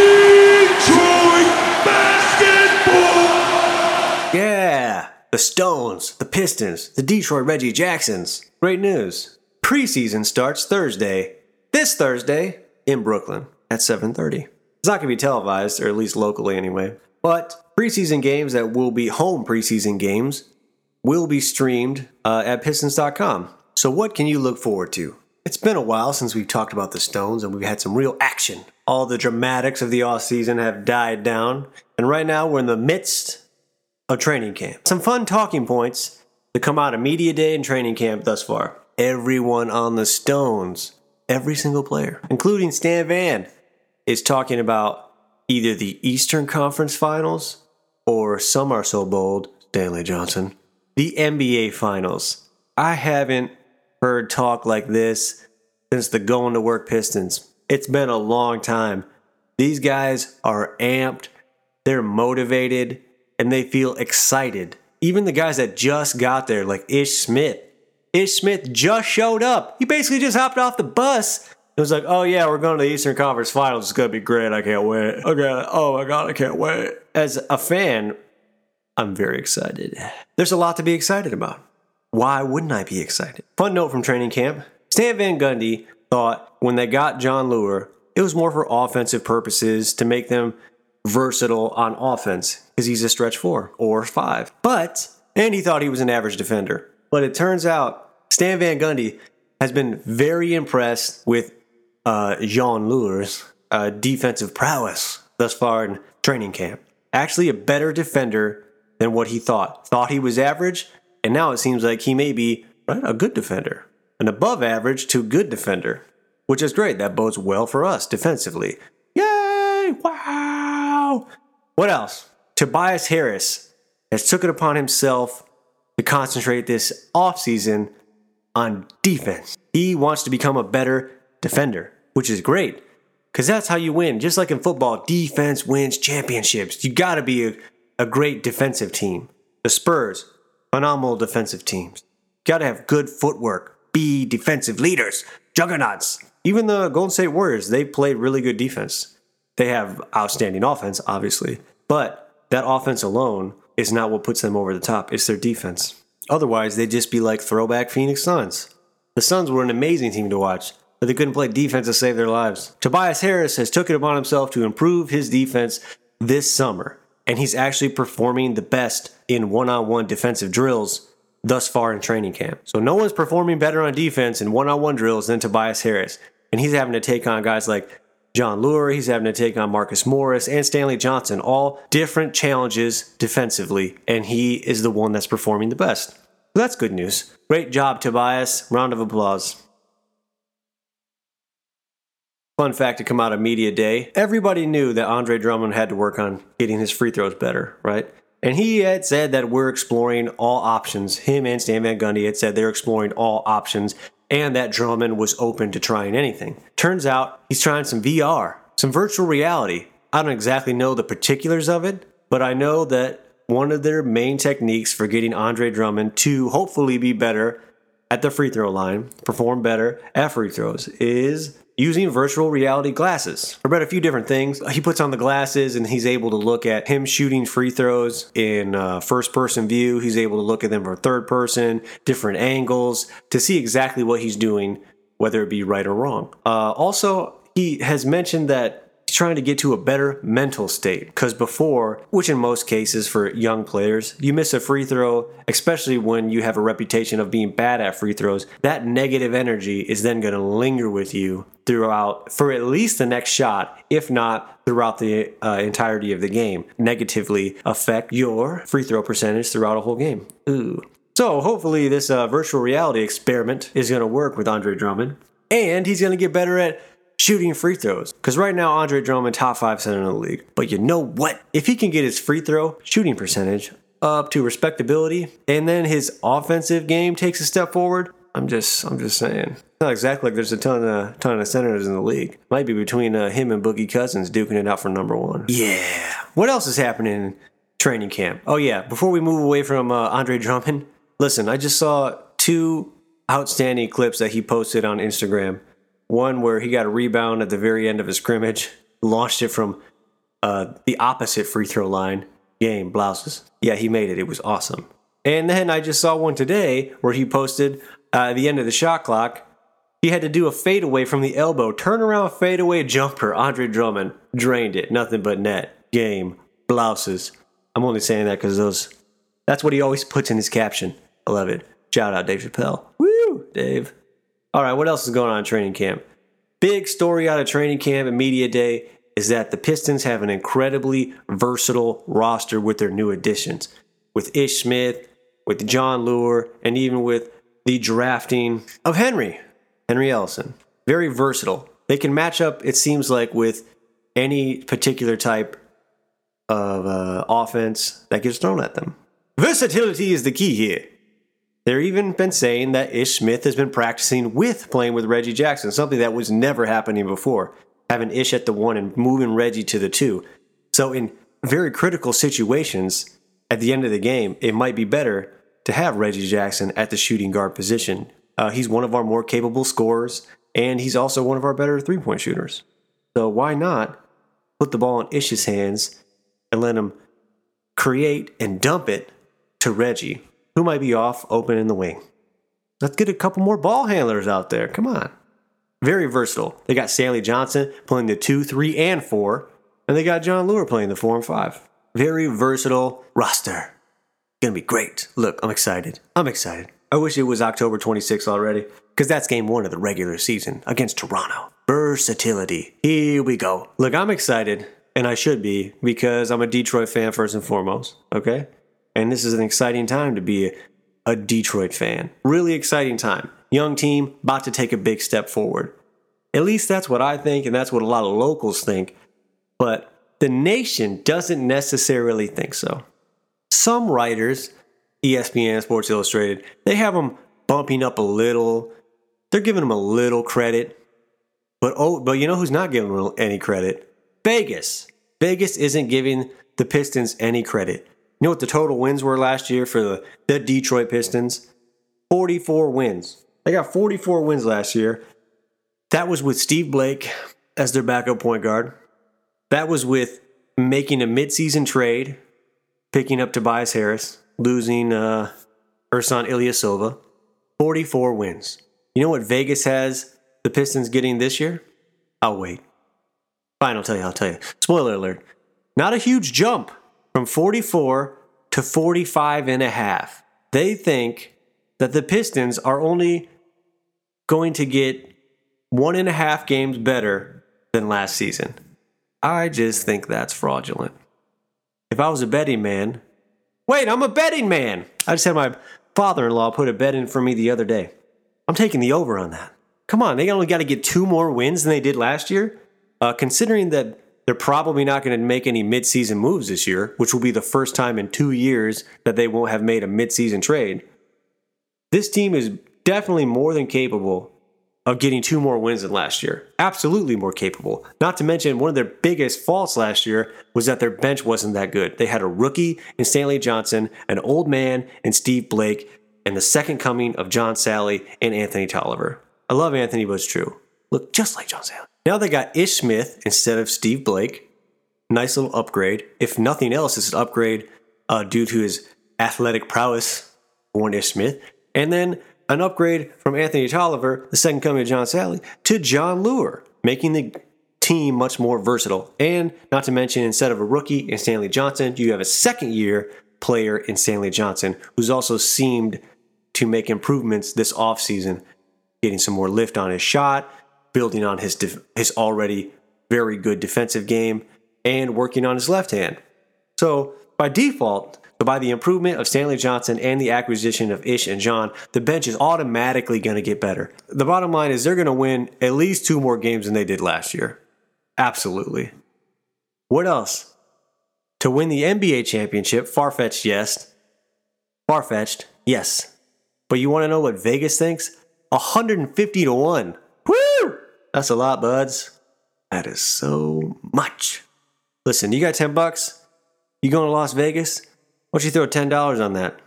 basketball! Yeah, the Stones, the Pistons, the Detroit Reggie Jacksons. Great news. Preseason starts Thursday, this Thursday, in Brooklyn at 7:30. It's not going to be televised, or at least locally anyway. But preseason games that will be home preseason games will be streamed at Pistons.com. So what can you look forward to? It's been a while since we've talked about the Stones, and we've had some real action. All the dramatics of the offseason have died down, and right now we're in the midst of training camp. Some fun talking points that come out of media day and training camp thus far. Everyone on the Stones, every single player, including Stan Van, is talking about either the Eastern Conference Finals or, some are so bold, Stanley Johnson, the NBA Finals. I haven't heard talk like this since the Going to Work Pistons. It's been a long time. These guys are amped, they're motivated, and they feel excited. Even the guys that just got there, like Ish Smith. Ish Smith just showed up. He basically just hopped off the bus. It was like, oh yeah, we're going to the Eastern Conference Finals. It's going to be great. I can't wait. Okay. Oh my God, I can't wait. As a fan, I'm very excited. There's a lot to be excited about. Why wouldn't I be excited? Fun note from training camp. Stan Van Gundy thought when they got John Leuer, it was more for offensive purposes to make them versatile on offense because he's a stretch 4 or 5. And he thought he was an average defender. But it turns out Stan Van Gundy has been very impressed with John Leur's defensive prowess thus far in training camp. Actually a better defender than what he thought. Thought he was average, and now it seems like he may be a good defender. An above average to good defender, which is great. That bodes well for us defensively. Yay! Bradley. Wow. What else? Tobias Harris has took it upon himself to concentrate this offseason on defense. He wants to become a better defender, which is great because that's how you win. Just like in football, defense wins championships. You got to be a great defensive team. The Spurs, phenomenal defensive teams. Got to have good footwork. Be defensive leaders, juggernauts. Even the Golden State Warriors, they play really good defense. They have outstanding offense, obviously. But that offense alone is not what puts them over the top. It's their defense. Otherwise, they'd just be like throwback Phoenix Suns. The Suns were an amazing team to watch, but they couldn't play defense to save their lives. Tobias Harris has took it upon himself to improve his defense this summer, and he's actually performing the best in one-on-one defensive drills thus far in training camp. So no one's performing better on defense in one-on-one drills than Tobias Harris. And he's having to take on guys like John Leuer, he's having to take on Marcus Morris, and Stanley Johnson, all different challenges defensively, and he is the one that's performing the best. So that's good news. Great job, Tobias. Round of applause. Fun fact to come out of media day. Everybody knew that Andre Drummond had to work on getting his free throws better, right? And he had said that we're exploring all options. Him and Stan Van Gundy had said they're exploring all options and that Drummond was open to trying anything. Turns out he's trying some VR, some virtual reality. I don't exactly know the particulars of it, but I know that one of their main techniques for getting Andre Drummond to hopefully be better at the free throw line, perform better at free throws, is using virtual reality glasses. I read a few different things. He puts on the glasses and he's able to look at him shooting free throws in first person view. He's able to look at them from third person, different angles to see exactly what he's doing, whether it be right or wrong. Also, he has mentioned that he's trying to get to a better mental state because before, which in most cases for young players, you miss a free throw, especially when you have a reputation of being bad at free throws. That negative energy is then going to linger with you throughout for at least the next shot, if not throughout the entirety of the game, negatively affect your free throw percentage throughout a whole game. Ooh. So hopefully this virtual reality experiment is going to work with Andre Drummond and he's going to get better at shooting free throws. Because right now, Andre Drummond, top 5 center in the league. But you know what? If he can get his free throw shooting percentage up to respectability, and then his offensive game takes a step forward, I'm just saying. It's not exactly like there's a ton of centers in the league. Might be between him and Boogie Cousins duking it out for number one. Yeah. What else is happening in training camp? Oh yeah, before we move away from Andre Drummond, listen, I just saw 2 outstanding clips that he posted on Instagram. One where he got a rebound at the very end of his scrimmage, launched it from the opposite free throw line. Game, blouses. Yeah, he made it. It was awesome. And then I just saw one today where he posted at the end of the shot clock, he had to do a fadeaway from the elbow. Turnaround fadeaway jumper. Andre Drummond drained it. Nothing but net. Game, blouses. I'm only saying that because that's what he always puts in his caption. I love it. Shout out Dave Chappelle. Woo, Dave. All right, what else is going on in training camp? Big story out of training camp and media day is that the Pistons have an incredibly versatile roster with their new additions. With Ish Smith, with John Leuer, and even with the drafting of Henry Ellison. Very versatile. They can match up, it seems like, with any particular type of offense that gets thrown at them. Versatility is the key here. They've even been saying that Ish Smith has been practicing with playing with Reggie Jackson, something that was never happening before, having Ish at the 1 and moving Reggie to the 2. So in very critical situations, at the end of the game, it might be better to have Reggie Jackson at the shooting guard position. He's one of our more capable scorers, and he's also one of our better three-point shooters. So why not put the ball in Ish's hands and let him create and dump it to Reggie, who might be off open in the wing. Let's get a couple more ball handlers out there. Come on. Very versatile. They got Stanley Johnson playing the 2, 3, and 4. And they got John Leuer playing the 4 and 5. Very versatile roster. Gonna be great. Look, I'm excited. I wish it was October 26th already, because that's game 1 of the regular season against Toronto. Versatility. Here we go. Look, I'm excited, and I should be, because I'm a Detroit fan first and foremost. Okay? And this is an exciting time to be a Detroit fan. Really exciting time. Young team, about to take a big step forward. At least that's what I think, and that's what a lot of locals think. but the nation doesn't necessarily think so. Some writers, ESPN, Sports Illustrated, they have them bumping up a little. They're giving them a little credit. But you know who's not giving them any credit? Vegas. Vegas isn't giving the Pistons any credit. You know what the total wins were last year for the Detroit Pistons? 44 wins. They got 44 wins last year. That was with Steve Blake as their backup point guard. That was with making a midseason trade, picking up Tobias Harris, losing Ersan Ilyasova. 44 wins. You know what Vegas has the Pistons getting this year? I'll wait. Fine, I'll tell you. Spoiler alert. Not a huge jump from 44 to 45 and a half. They think that the Pistons are only going to get 1.5 games better than last season. I just think that's fraudulent. If I was a betting man... Wait, I'm a betting man! I just had my father-in-law put a bet in for me the other day. I'm taking the over on that. Come on, they only got to get 2 more wins than they did last year. Considering that they're probably not going to make any midseason moves this year, which will be the first time in 2 years that they won't have made a midseason trade, this team is definitely more than capable of getting 2 more wins than last year. Absolutely more capable. Not to mention, one of their biggest faults last year was that their bench wasn't that good. They had a rookie in Stanley Johnson, an old man in Steve Blake, and the second coming of John Sally and Anthony Tolliver. I love Anthony, but it's true. Look just like John Sally. Now they got Ish Smith instead of Steve Blake. Nice little upgrade. If nothing else, it's an upgrade due to his athletic prowess, one Ish Smith. And then an upgrade from Anthony Tolliver, the second coming of John Sally, to John Leuer, making the team much more versatile. And not to mention, instead of a rookie in Stanley Johnson, you have a second-year player in Stanley Johnson, who's also seemed to make improvements this offseason, getting some more lift on his shot, building on his already very good defensive game, and working on his left hand. So by default, by the improvement of Stanley Johnson and the acquisition of Ish and John, the bench is automatically going to get better. The bottom line is they're going to win at least 2 more games than they did last year. Absolutely. What else? To win the NBA championship, far-fetched, yes. Far-fetched, yes. But you want to know what Vegas thinks? 150-1. Woo! That's a lot, buds. That is so much. Listen, you got $10? You going to Las Vegas? Why don't you throw $10 on that?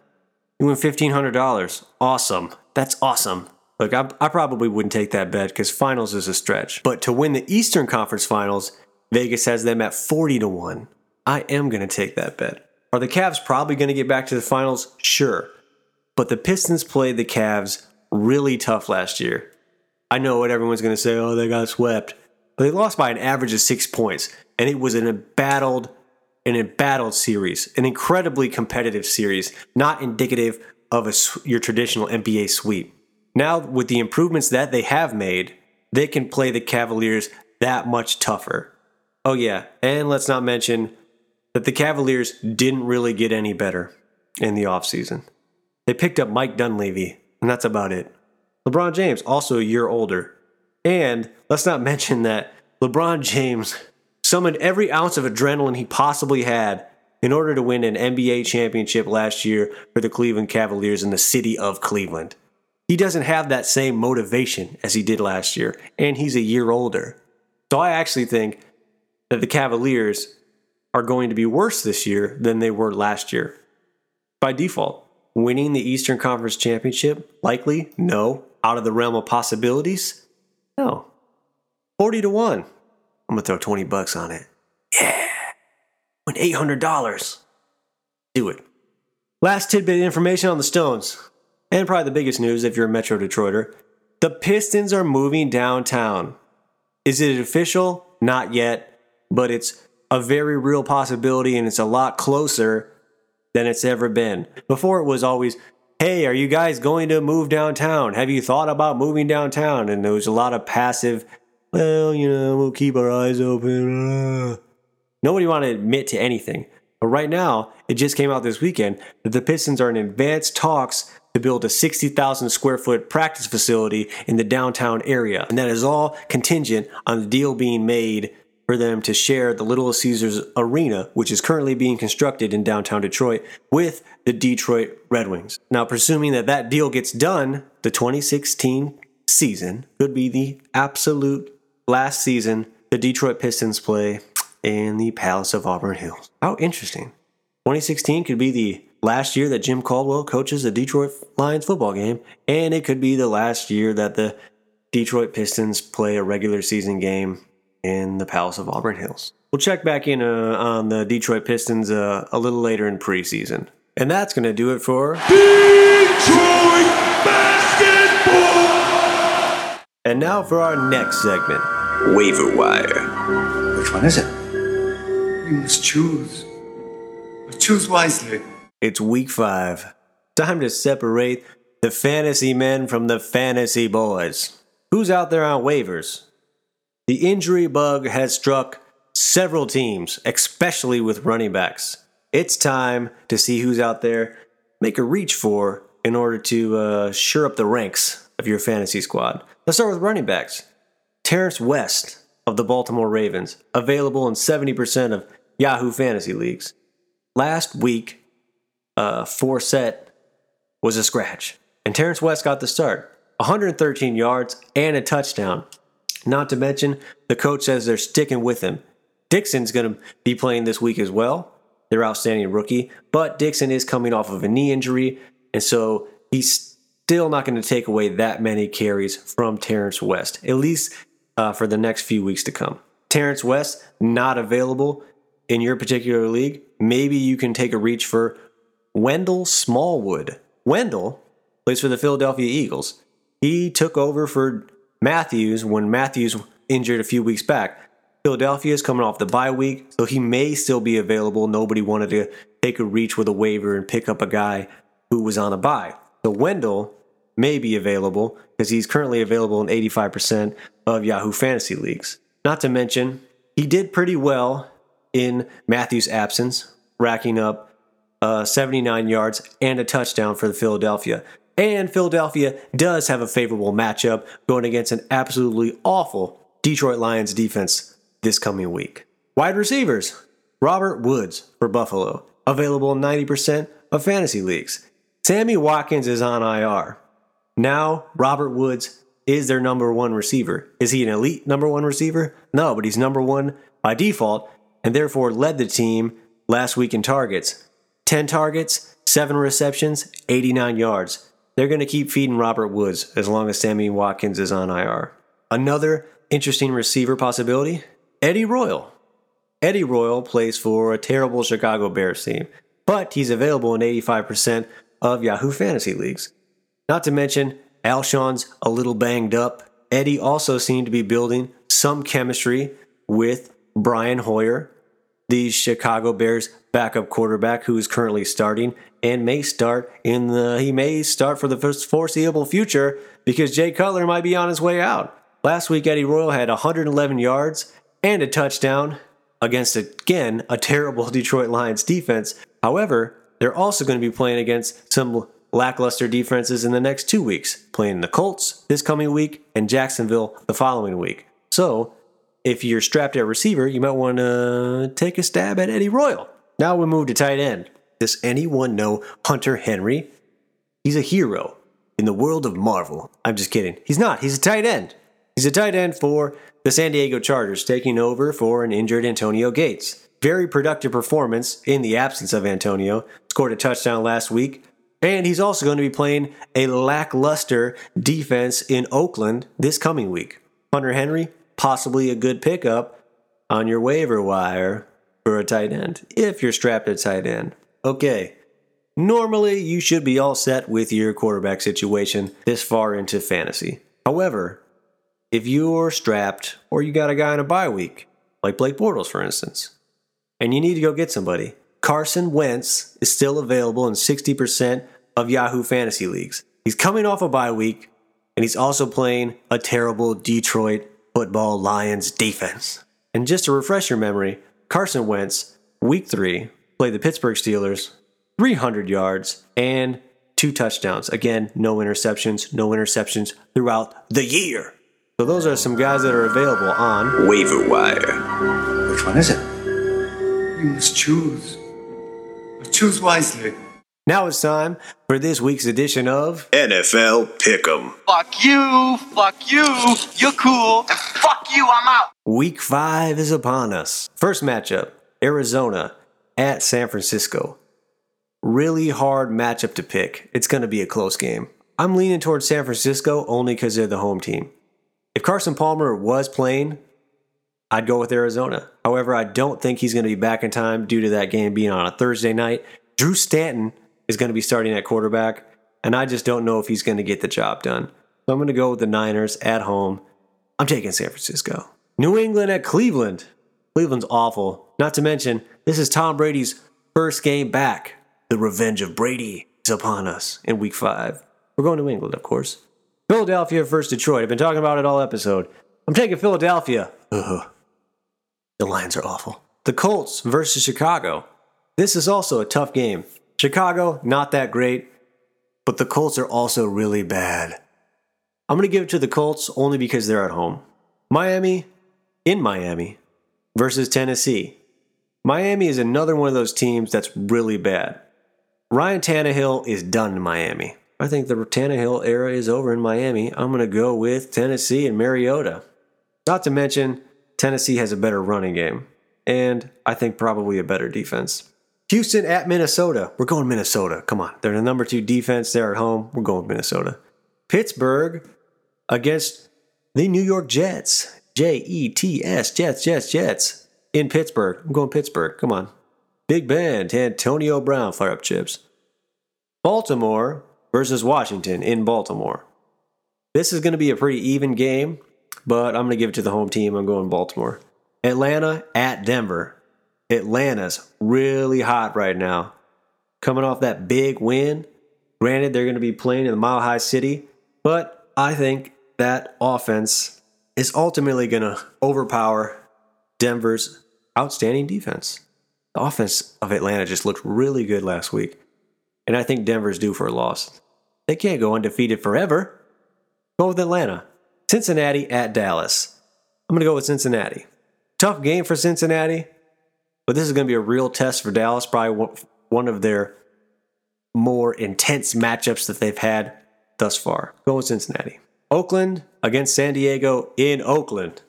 You win $1,500. Awesome. That's awesome. Look, I probably wouldn't take that bet because finals is a stretch. But to win the Eastern Conference Finals, Vegas has them at 40-1. I am going to take that bet. Are the Cavs probably going to get back to the finals? Sure. But the Pistons played the Cavs really tough last year. I know what everyone's going to say, oh, they got swept. But they lost by an average of 6 points. And it was an embattled series, an incredibly competitive series, not indicative of your traditional NBA sweep. Now, with the improvements that they have made, they can play the Cavaliers that much tougher. Oh yeah, and let's not mention that the Cavaliers didn't really get any better in the offseason. They picked up Mike Dunleavy, and that's about it. LeBron James, also a year older. And let's not mention that LeBron James summoned every ounce of adrenaline he possibly had in order to win an NBA championship last year for the Cleveland Cavaliers in the city of Cleveland. He doesn't have that same motivation as he did last year, and he's a year older. So I actually think that the Cavaliers are going to be worse this year than they were last year. By default, winning the Eastern Conference Championship, likely? No. Out of the realm of possibilities? No. 40-1. I'm going to throw $20 on it. Yeah. Win $800. Do it. Last tidbit of information on the Stones. And probably the biggest news if you're a Metro Detroiter. The Pistons are moving downtown. Is it official? Not yet. But it's a very real possibility, and it's a lot closer than it's ever been. Before it was always, hey, are you guys going to move downtown? Have you thought about moving downtown? And there was a lot of passive, well, you know, we'll keep our eyes open. Nobody want to admit to anything. But right now, it just came out this weekend that the Pistons are in advanced talks to build a 60,000 square foot practice facility in the downtown area. And that is all contingent on the deal being made for them to share the Little Caesars Arena, which is currently being constructed in downtown Detroit, with the Detroit Red Wings. Now, presuming that that deal gets done, the 2016 season could be the absolute last season the Detroit Pistons play in the Palace of Auburn Hills. How interesting. 2016 could be the last year that Jim Caldwell coaches the Detroit Lions football game, and it could be the last year that the Detroit Pistons play a regular season game in the Palace of Auburn Hills. We'll check back in on the Detroit Pistons a little later in preseason. And that's going to do it for Detroit Basketball! And now for our next segment, Waiver Wire. Which one is it? You must choose. Choose wisely. It's week 5. Time to separate the fantasy men from the fantasy boys. Who's out there on waivers? The injury bug has struck several teams, especially with running backs. It's time to see who's out there, make a reach for in order to shore up the ranks of your fantasy squad. Let's start with running backs. Terrence West of the Baltimore Ravens, available in 70% of Yahoo Fantasy Leagues. Last week, Forsett was a scratch, and Terrence West got the start. 113 yards and a touchdown. Not to mention, the coach says they're sticking with him. Dixon's going to be playing this week as well, their outstanding rookie, but Dixon is coming off of a knee injury, and so he's still not going to take away that many carries from Terrence West, at least for the next few weeks to come. Terrence West, not available in your particular league. Maybe you can take a reach for Wendell Smallwood. Wendell plays for the Philadelphia Eagles. He took over for Matthews when Matthews injured a few weeks back. Philadelphia is coming off the bye week, so he may still be available. Nobody wanted to take a reach with a waiver and pick up a guy who was on a bye. So Wendell may be available because he's currently available in 85% of Yahoo Fantasy Leagues. Not to mention, he did pretty well in Matthews' absence, racking up 79 yards and a touchdown for the Philadelphia. And Philadelphia does have a favorable matchup going against an absolutely awful Detroit Lions defense this coming week. Wide receivers, Robert Woods for Buffalo, available in 90% of fantasy leagues. Sammy Watkins is on IR. Now, Robert Woods is their number one receiver. Is he an elite number one receiver? No, but he's number one by default, and therefore led the team last week in targets. 10 targets, 7 receptions, 89 yards. They're going to keep feeding Robert Woods as long as Sammy Watkins is on IR. Another interesting receiver possibility, Eddie Royal. Eddie Royal plays for a terrible Chicago Bears team, but he's available in 85% of Yahoo Fantasy Leagues. Not to mention, Alshon's a little banged up. Eddie also seemed to be building some chemistry with Brian Hoyer, the Chicago Bears backup quarterback who is currently starting and may start for the foreseeable future because Jay Cutler might be on his way out. Last week, Eddie Royal had 111 yards and a touchdown against, again, a terrible Detroit Lions defense. However, they're also going to be playing against some lackluster defenses in the next 2 weeks, playing the Colts this coming week and Jacksonville the following week. So, if you're strapped at receiver, you might want to take a stab at Eddie Royal. Now we move to tight end. Does anyone know Hunter Henry? He's a hero in the world of Marvel. I'm just kidding. He's not. He's a tight end. He's a tight end for the San Diego Chargers, taking over for an injured Antonio Gates. Very productive performance in the absence of Antonio. Scored a touchdown last week. And he's also going to be playing a lackluster defense in Oakland this coming week. Hunter Henry, possibly a good pickup on your waiver wire for a tight end, if you're strapped at tight end. Okay, normally you should be all set with your quarterback situation this far into fantasy. However, if you're strapped or you got a guy in a bye week, like Blake Bortles for instance, and you need to go get somebody, Carson Wentz is still available in 60% of Yahoo Fantasy Leagues. He's coming off a bye week, and he's also playing a terrible Detroit Football Lions defense. And just to refresh your memory, Carson Wentz, week 3, played the Pittsburgh Steelers, 300 yards and 2 touchdowns. Again, no interceptions throughout the year. So those are some guys that are available on waiver wire. Which one is it? You must choose. Choose wisely. Now it's time for this week's edition of NFL Pick'em. Fuck you, you're cool, and fuck you, I'm out. Week 5 is upon us. First matchup, Arizona at San Francisco. Really hard matchup to pick. It's going to be a close game. I'm leaning towards San Francisco only because they're the home team. If Carson Palmer was playing, I'd go with Arizona. However, I don't think he's going to be back in time due to that game being on a Thursday night. Drew Stanton is going to be starting at quarterback, and I just don't know if he's going to get the job done. So I'm going to go with the Niners at home. I'm taking San Francisco. New England at Cleveland. Cleveland's awful. Not to mention, this is Tom Brady's first game back. The revenge of Brady is upon us in Week 5. We're going to England, of course. Philadelphia versus Detroit. I've been talking about it all episode. I'm taking Philadelphia. Ugh. The Lions are awful. The Colts versus Chicago. This is also a tough game. Chicago, not that great, but the Colts are also really bad. I'm going to give it to the Colts only because they're at home. Miami, in Miami, versus Tennessee. Miami is another one of those teams that's really bad. Ryan Tannehill is done in Miami. I think the Tannehill era is over in Miami. I'm going to go with Tennessee and Mariota. Not to mention, Tennessee has a better running game, and I think probably a better defense. Houston at Minnesota. We're going Minnesota. Come on. They're the number 2 defense. They're at home. We're going Minnesota. Pittsburgh against the New York Jets. Jets. Jets. In Pittsburgh. I'm going Pittsburgh. Come on. Big Ben to Antonio Brown. Fire up chips. Baltimore versus Washington in Baltimore. This is going to be a pretty even game, but I'm going to give it to the home team. I'm going Baltimore. Atlanta at Denver. Atlanta's really hot right now. Coming off that big win. Granted, they're going to be playing in the Mile High City, but I think that offense is ultimately going to overpower Denver's outstanding defense. The offense of Atlanta just looked really good last week, and I think Denver's due for a loss. They can't go undefeated forever. Go with Atlanta. Cincinnati at Dallas. I'm going to go with Cincinnati. Tough game for Cincinnati, but this is going to be a real test for Dallas, probably one of their more intense matchups that they've had thus far. Going with Cincinnati. Oakland against San Diego in Oakland.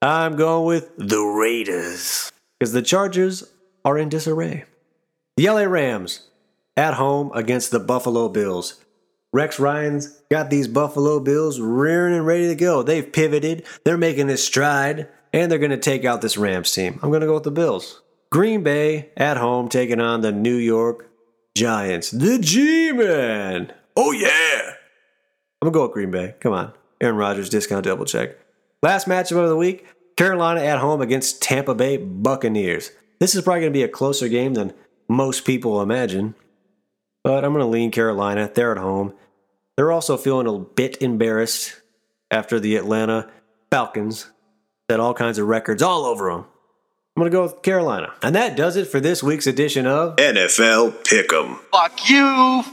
I'm going with the Raiders because the Chargers are in disarray. The LA Rams at home against the Buffalo Bills. Rex Ryan's got these Buffalo Bills rearing and ready to go. They've pivoted. They're making this stride, and they're going to take out this Rams team. I'm going to go with the Bills. Green Bay at home taking on the New York Giants. The G-Man. Oh, yeah. I'm going to go with Green Bay. Come on. Aaron Rodgers, discount double check. Last matchup of the week, Carolina at home against Tampa Bay Buccaneers. This is probably going to be a closer game than most people imagine, but I'm going to lean Carolina. They're at home. They're also feeling a bit embarrassed after the Atlanta Falcons set all kinds of records all over them. I'm going to go with Carolina. And that does it for this week's edition of NFL Pick'em. Fuck you,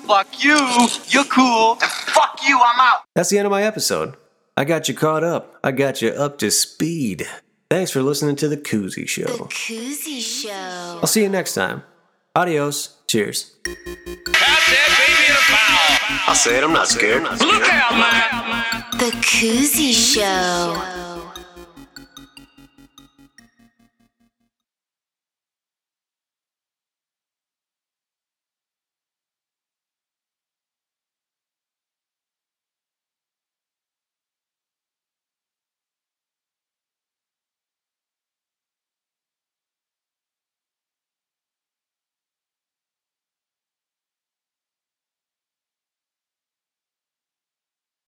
you're cool, and fuck you, I'm out. That's the end of my episode. I got you caught up. I got you up to speed. Thanks for listening to The Koozie Show. The Koozie Show. I'll see you next time. Adios. Cheers. I said I'm not scared. Look out, man. The Koozie Show.